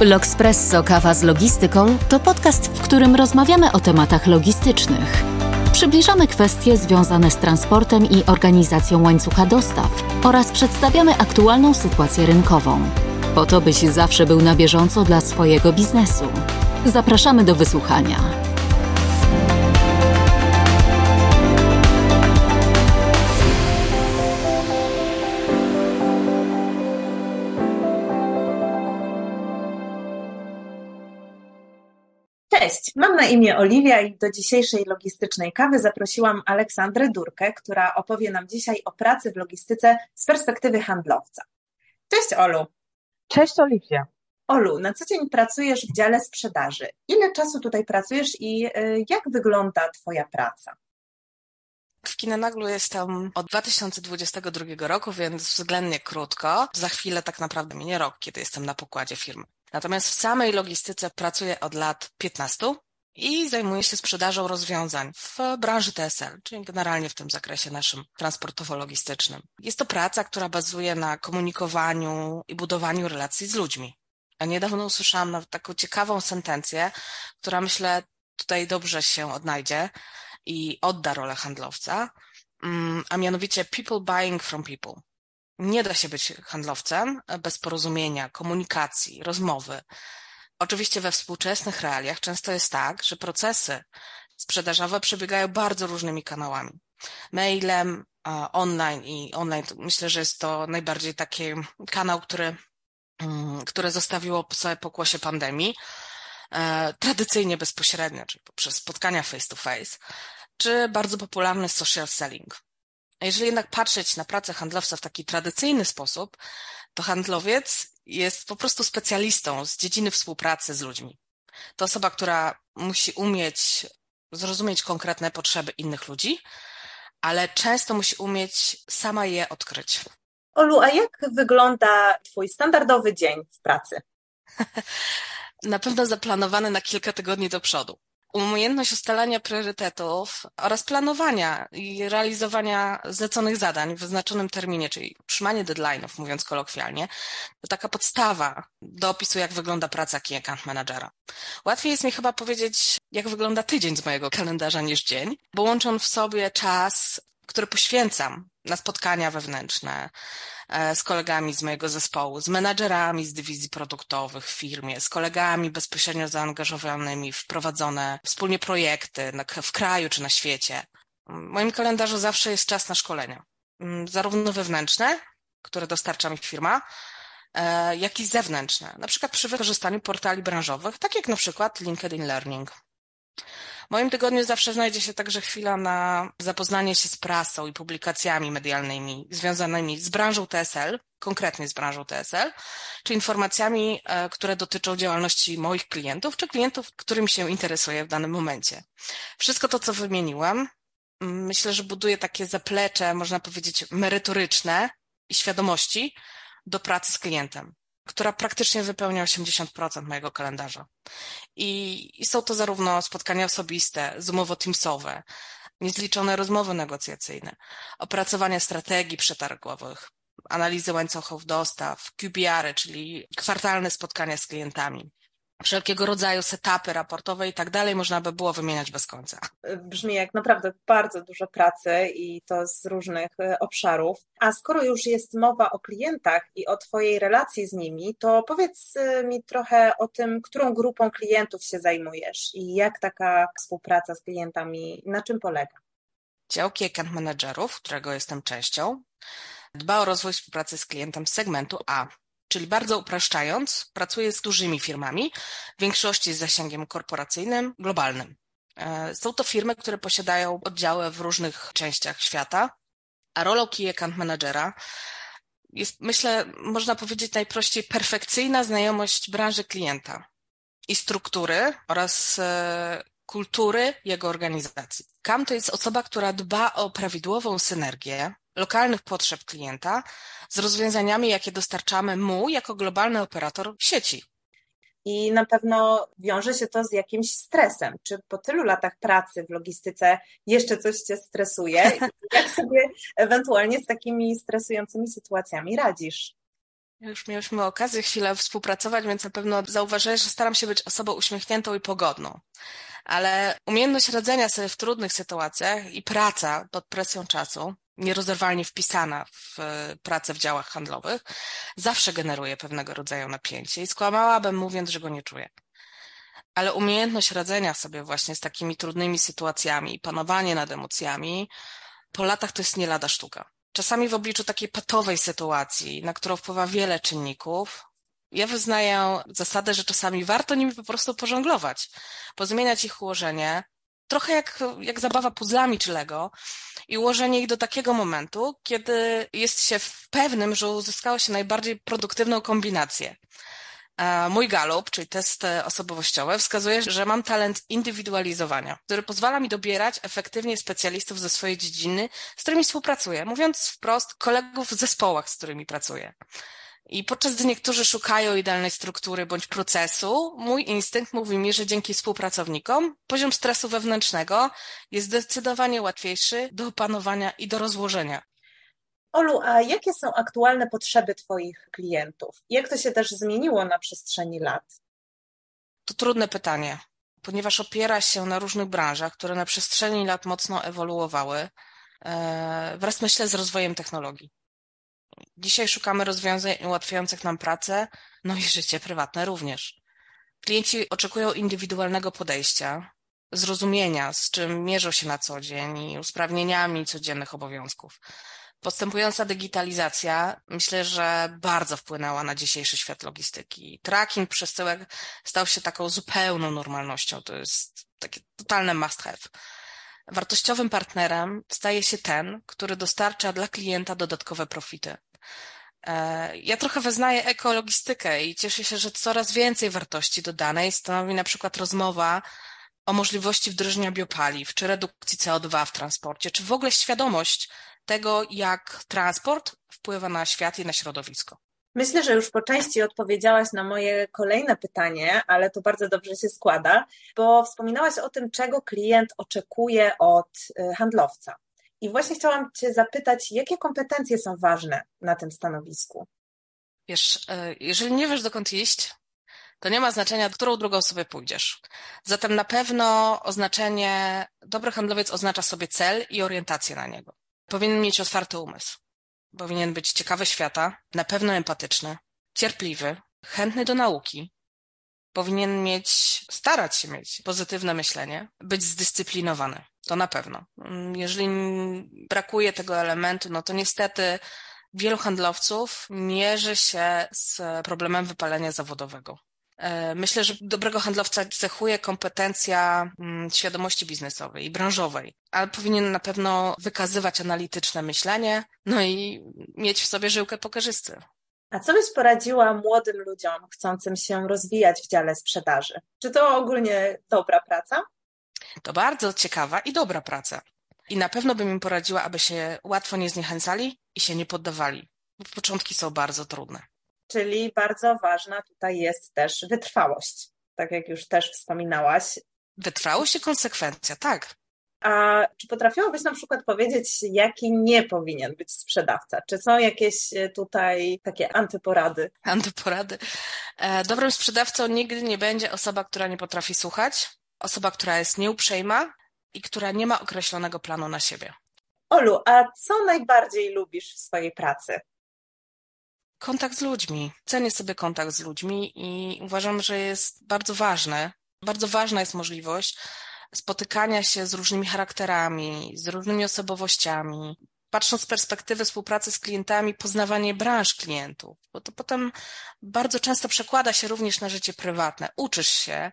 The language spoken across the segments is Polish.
L'Expresso Kawa z Logistyką to podcast, w którym rozmawiamy o tematach logistycznych. Przybliżamy kwestie związane z transportem i organizacją łańcucha dostaw oraz przedstawiamy aktualną sytuację rynkową, po to byś zawsze był na bieżąco dla swojego biznesu. Zapraszamy do wysłuchania. Cześć, mam na imię Oliwia i do dzisiejszej logistycznej kawy zaprosiłam Aleksandrę Durkę, która opowie nam dzisiaj o pracy w logistyce z perspektywy handlowca. Cześć Olu. Cześć Oliwia. Olu, na co dzień pracujesz w dziale sprzedaży. Ile czasu tutaj pracujesz i jak wygląda Twoja praca? W Kuehne+Nagelu jestem od 2022 roku, więc względnie krótko. Za chwilę tak naprawdę minie rok, kiedy jestem na pokładzie firmy. Natomiast w samej logistyce pracuję od lat 15 i zajmuję się sprzedażą rozwiązań w branży TSL, czyli generalnie w tym zakresie naszym transportowo-logistycznym. Jest to praca, która bazuje na komunikowaniu i budowaniu relacji z ludźmi. Ja niedawno usłyszałam taką ciekawą sentencję, która myślę tutaj dobrze się odnajdzie i odda rolę handlowca, a mianowicie people buying from people. Nie da się być handlowcem bez porozumienia, komunikacji, rozmowy. Oczywiście we współczesnych realiach często jest tak, że procesy sprzedażowe przebiegają bardzo różnymi kanałami. Mailem, online. Myślę, że jest to najbardziej taki kanał, które zostawiło po sobie pokłosie pandemii, tradycyjnie bezpośrednio, czyli poprzez spotkania face to face, czy bardzo popularny social selling. Jeżeli jednak patrzeć na pracę handlowca w taki tradycyjny sposób, to handlowiec jest po prostu specjalistą z dziedziny współpracy z ludźmi. To osoba, która musi umieć zrozumieć konkretne potrzeby innych ludzi, ale często musi umieć sama je odkryć. Olu, a jak wygląda Twój standardowy dzień w pracy? Na pewno zaplanowany na kilka tygodni do przodu. Umiejętność ustalania priorytetów oraz planowania i realizowania zleconych zadań w wyznaczonym terminie, czyli trzymanie deadline'ów, mówiąc kolokwialnie, to taka podstawa do opisu, jak wygląda praca Key Account Managera. Łatwiej jest mi chyba powiedzieć, jak wygląda tydzień z mojego kalendarza niż dzień, bo łączy on w sobie czas, który poświęcam na spotkania wewnętrzne z kolegami z mojego zespołu, z menadżerami z dywizji produktowych w firmie, z kolegami bezpośrednio zaangażowanymi w prowadzone wspólnie projekty w kraju czy na świecie. W moim kalendarzu zawsze jest czas na szkolenia, zarówno wewnętrzne, które dostarcza mi firma, jak i zewnętrzne, na przykład przy wykorzystaniu portali branżowych, tak jak na przykład LinkedIn Learning. W moim tygodniu zawsze znajdzie się także chwila na zapoznanie się z prasą i publikacjami medialnymi związanymi z branżą TSL, konkretnie z branżą TSL, czy informacjami, które dotyczą działalności moich klientów, czy klientów, którymi się interesuję w danym momencie. Wszystko to, co wymieniłam, myślę, że buduje takie zaplecze, można powiedzieć, merytoryczne i świadomości do pracy z klientem, która praktycznie wypełnia 80% mojego kalendarza. I są to zarówno spotkania osobiste, zoomowo-teamsowe, niezliczone rozmowy negocjacyjne, opracowania strategii przetargowych, analizy łańcuchów dostaw, QBR, czyli kwartalne spotkania z klientami, wszelkiego rodzaju setupy raportowe i tak dalej, można by było wymieniać bez końca. Brzmi jak naprawdę bardzo dużo pracy i to z różnych obszarów. A skoro już jest mowa o klientach i o Twojej relacji z nimi, to powiedz mi trochę o tym, którą grupą klientów się zajmujesz i jak taka współpraca z klientami, na czym polega? Dział Key Account Managerów, którego jestem częścią, dba o rozwój współpracy z klientem z segmentu A. Czyli bardzo upraszczając, pracuję z dużymi firmami, w większości z zasięgiem korporacyjnym, globalnym. Są to firmy, które posiadają oddziały w różnych częściach świata, a rolą Key Account Managera jest, myślę, można powiedzieć najprościej perfekcyjna znajomość branży klienta i struktury oraz kultury jego organizacji. CAM to jest osoba, która dba o prawidłową synergię lokalnych potrzeb klienta z rozwiązaniami, jakie dostarczamy mu jako globalny operator sieci. I na pewno wiąże się to z jakimś stresem. Czy po tylu latach pracy w logistyce jeszcze coś Cię stresuje? Jak sobie ewentualnie z takimi stresującymi sytuacjami radzisz? Już mieliśmy okazję chwilę współpracować, więc na pewno zauważyłeś, że staram się być osobą uśmiechniętą i pogodną. Ale umiejętność radzenia sobie w trudnych sytuacjach i praca pod presją czasu, nierozerwalnie wpisana w pracę w działach handlowych, zawsze generuje pewnego rodzaju napięcie i skłamałabym, mówiąc, że go nie czuję. Ale umiejętność radzenia sobie właśnie z takimi trudnymi sytuacjami i panowanie nad emocjami po latach to jest nie lada sztuka. Czasami w obliczu takiej patowej sytuacji, na którą wpływa wiele czynników, ja wyznaję zasadę, że czasami warto nimi po prostu pożonglować, pozmieniać ich ułożenie, trochę jak zabawa puzzlami czy Lego i ułożenie ich do takiego momentu, kiedy jest się pewnym, że uzyskało się najbardziej produktywną kombinację. Mój Gallup, czyli test osobowościowy, wskazuje, że mam talent indywidualizowania, który pozwala mi dobierać efektywnie specjalistów ze swojej dziedziny, z którymi współpracuję, mówiąc wprost, kolegów w zespołach, z którymi pracuję. I podczas gdy niektórzy szukają idealnej struktury bądź procesu, mój instynkt mówi mi, że dzięki współpracownikom poziom stresu wewnętrznego jest zdecydowanie łatwiejszy do opanowania i do rozłożenia. Olu, a jakie są aktualne potrzeby Twoich klientów? Jak to się też zmieniło na przestrzeni lat? To trudne pytanie, ponieważ opiera się na różnych branżach, które na przestrzeni lat mocno ewoluowały, wraz myślę z rozwojem technologii. Dzisiaj szukamy rozwiązań ułatwiających nam pracę, no i życie prywatne również. Klienci oczekują indywidualnego podejścia, zrozumienia, z czym mierzą się na co dzień i usprawnieniami codziennych obowiązków. Postępująca digitalizacja, myślę, że bardzo wpłynęła na dzisiejszy świat logistyki. Tracking przesyłek stał się taką zupełną normalnością. To jest takie totalne must have. Wartościowym partnerem staje się ten, który dostarcza dla klienta dodatkowe profity. Ja trochę wyznaję ekologistykę i cieszę się, że coraz więcej wartości dodanej stanowi na przykład rozmowa o możliwości wdrożenia biopaliw, czy redukcji CO2 w transporcie, czy w ogóle świadomość tego, jak transport wpływa na świat i na środowisko. Myślę, że już po części odpowiedziałaś na moje kolejne pytanie, ale to bardzo dobrze się składa, bo wspominałaś o tym, czego klient oczekuje od handlowca. I właśnie chciałam Cię zapytać, jakie kompetencje są ważne na tym stanowisku? Wiesz, jeżeli nie wiesz, dokąd iść, to nie ma znaczenia, którą drogą sobie pójdziesz. Zatem na pewno oznaczenie, dobry handlowiec oznacza sobie cel i orientację na niego. Powinien mieć otwarty umysł, powinien być ciekawy świata, na pewno empatyczny, cierpliwy, chętny do nauki, powinien starać się mieć pozytywne myślenie, być zdyscyplinowany, to na pewno. Jeżeli brakuje tego elementu, no to niestety wielu handlowców mierzy się z problemem wypalenia zawodowego. Myślę, że dobrego handlowca cechuje kompetencja świadomości biznesowej i branżowej, ale powinien na pewno wykazywać analityczne myślenie, no i mieć w sobie żyłkę pokerzysty. A co byś poradziła młodym ludziom chcącym się rozwijać w dziale sprzedaży? Czy to ogólnie dobra praca? To bardzo ciekawa i dobra praca. I na pewno bym im poradziła, aby się łatwo nie zniechęcali i się nie poddawali, bo początki są bardzo trudne. Czyli bardzo ważna tutaj jest też wytrwałość, tak jak już też wspominałaś. Wytrwałość i konsekwencja, tak. A czy potrafiłabyś na przykład powiedzieć, jaki nie powinien być sprzedawca? Czy są jakieś tutaj takie antyporady? Antyporady? Dobrym sprzedawcą nigdy nie będzie osoba, która nie potrafi słuchać, osoba, która jest nieuprzejma i która nie ma określonego planu na siebie. Olu, a co najbardziej lubisz w swojej pracy? Kontakt z ludźmi. Cenię sobie kontakt z ludźmi i uważam, że jest bardzo ważne. Bardzo ważna jest możliwość spotykania się z różnymi charakterami, z różnymi osobowościami. Patrząc z perspektywy współpracy z klientami, poznawanie branż klientów, bo to potem bardzo często przekłada się również na życie prywatne. Uczysz się,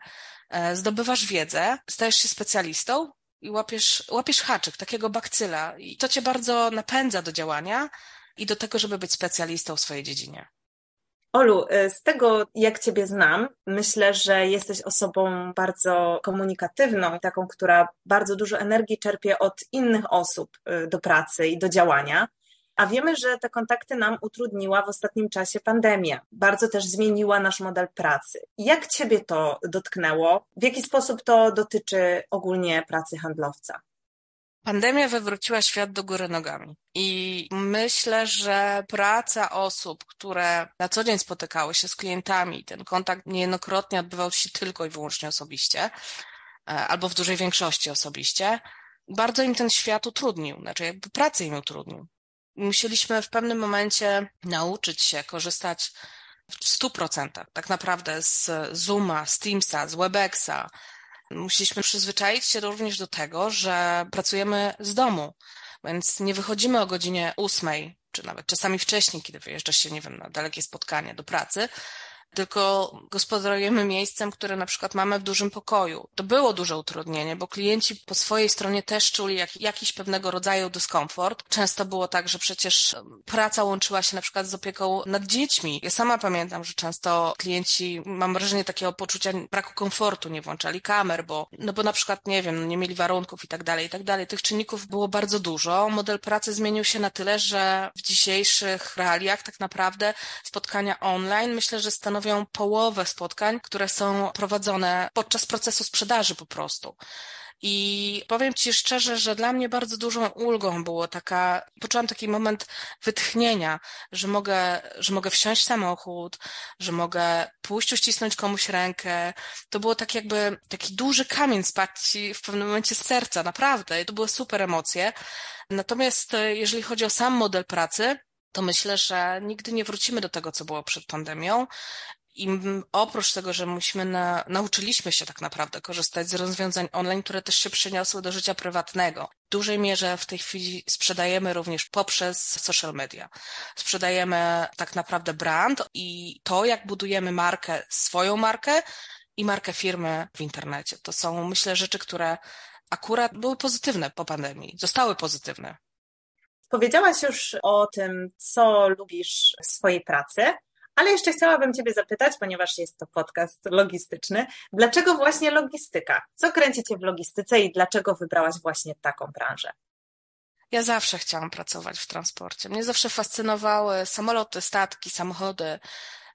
zdobywasz wiedzę, stajesz się specjalistą i łapiesz haczyk, takiego bakcyla. I to Cię bardzo napędza do działania, i do tego, żeby być specjalistą w swojej dziedzinie. Olu, z tego jak Ciebie znam, myślę, że jesteś osobą bardzo komunikatywną, taką, która bardzo dużo energii czerpie od innych osób do pracy i do działania, a wiemy, że te kontakty nam utrudniła w ostatnim czasie pandemia. Bardzo też zmieniła nasz model pracy. Jak Ciebie to dotknęło? W jaki sposób to dotyczy ogólnie pracy handlowca? Pandemia wywróciła świat do góry nogami i myślę, że praca osób, które na co dzień spotykały się z klientami, ten kontakt niejednokrotnie odbywał się tylko i wyłącznie osobiście, albo w dużej większości osobiście, bardzo im ten świat utrudnił, znaczy jakby pracę im utrudnił. Musieliśmy w pewnym momencie nauczyć się korzystać w 100% tak naprawdę z Zooma, z Teamsa, z Webexa. Musieliśmy przyzwyczaić się również do tego, że pracujemy z domu, więc nie wychodzimy o godzinie 8, czy nawet czasami wcześniej, kiedy wyjeżdża się, nie wiem, na dalekie spotkanie do pracy, tylko gospodarujemy miejscem, które na przykład mamy w dużym pokoju. To było duże utrudnienie, bo klienci po swojej stronie też czuli jakiś pewnego rodzaju dyskomfort. Często było tak, że przecież praca łączyła się na przykład z opieką nad dziećmi. Ja sama pamiętam, że często klienci, mam wrażenie takiego poczucia braku komfortu, nie włączali kamer, bo na przykład, nie wiem, nie mieli warunków i tak dalej. Tych czynników było bardzo dużo. Model pracy zmienił się na tyle, że w dzisiejszych realiach tak naprawdę spotkania online, myślę, że stanowią połowę spotkań, które są prowadzone podczas procesu sprzedaży po prostu. I powiem Ci szczerze, że dla mnie bardzo dużą ulgą było poczułam taki moment wytchnienia, że mogę wsiąść w samochód, że mogę pójść uścisnąć komuś rękę. To było tak jakby taki duży kamień spadł Ci w pewnym momencie z serca, naprawdę. I to były super emocje. Natomiast jeżeli chodzi o sam model pracy, to myślę, że nigdy nie wrócimy do tego, co było przed pandemią. I oprócz tego, że nauczyliśmy się tak naprawdę korzystać z rozwiązań online, które też się przeniosły do życia prywatnego. W dużej mierze w tej chwili sprzedajemy również poprzez social media. Sprzedajemy tak naprawdę brand i to, jak budujemy markę, swoją markę i markę firmy w internecie. To są, myślę, rzeczy, które akurat były pozytywne po pandemii, zostały pozytywne. Powiedziałaś już o tym, co lubisz w swojej pracy, ale jeszcze chciałabym Ciebie zapytać, ponieważ jest to podcast logistyczny, dlaczego właśnie logistyka? Co kręci Cię w logistyce i dlaczego wybrałaś właśnie taką branżę? Ja zawsze chciałam pracować w transporcie. Mnie zawsze fascynowały samoloty, statki, samochody.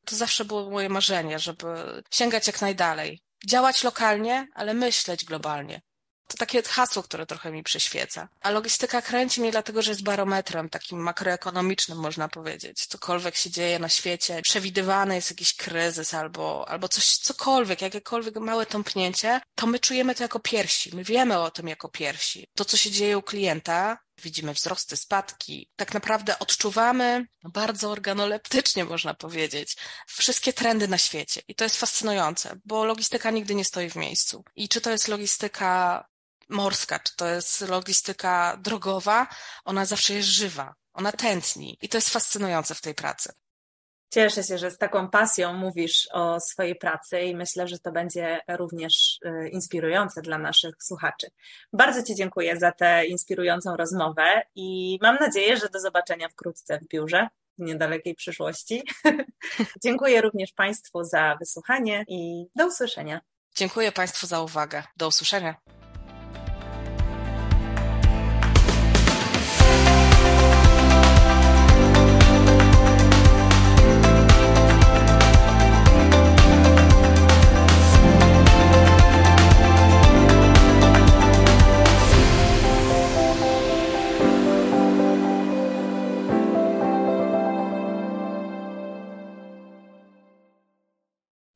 To zawsze było moje marzenie, żeby sięgać jak najdalej. Działać lokalnie, ale myśleć globalnie. To takie hasło, które trochę mi przyświeca. A logistyka kręci mnie dlatego, że jest barometrem takim makroekonomicznym, można powiedzieć. Cokolwiek się dzieje na świecie, przewidywany jest jakiś kryzys albo cokolwiek, jakiekolwiek małe tąpnięcie, to my czujemy to jako piersi. My wiemy o tym jako piersi. To, co się dzieje u klienta, widzimy wzrosty, spadki. Tak naprawdę odczuwamy bardzo organoleptycznie, można powiedzieć, wszystkie trendy na świecie. I to jest fascynujące, bo logistyka nigdy nie stoi w miejscu. I czy to jest logistyka morska, czy to jest logistyka drogowa, ona zawsze jest żywa, ona tętni i to jest fascynujące w tej pracy. Cieszę się, że z taką pasją mówisz o swojej pracy i myślę, że to będzie również inspirujące dla naszych słuchaczy. Bardzo Ci dziękuję za tę inspirującą rozmowę i mam nadzieję, że do zobaczenia wkrótce w biurze w niedalekiej przyszłości. Dziękuję również Państwu za wysłuchanie i do usłyszenia. Dziękuję Państwu za uwagę. Do usłyszenia.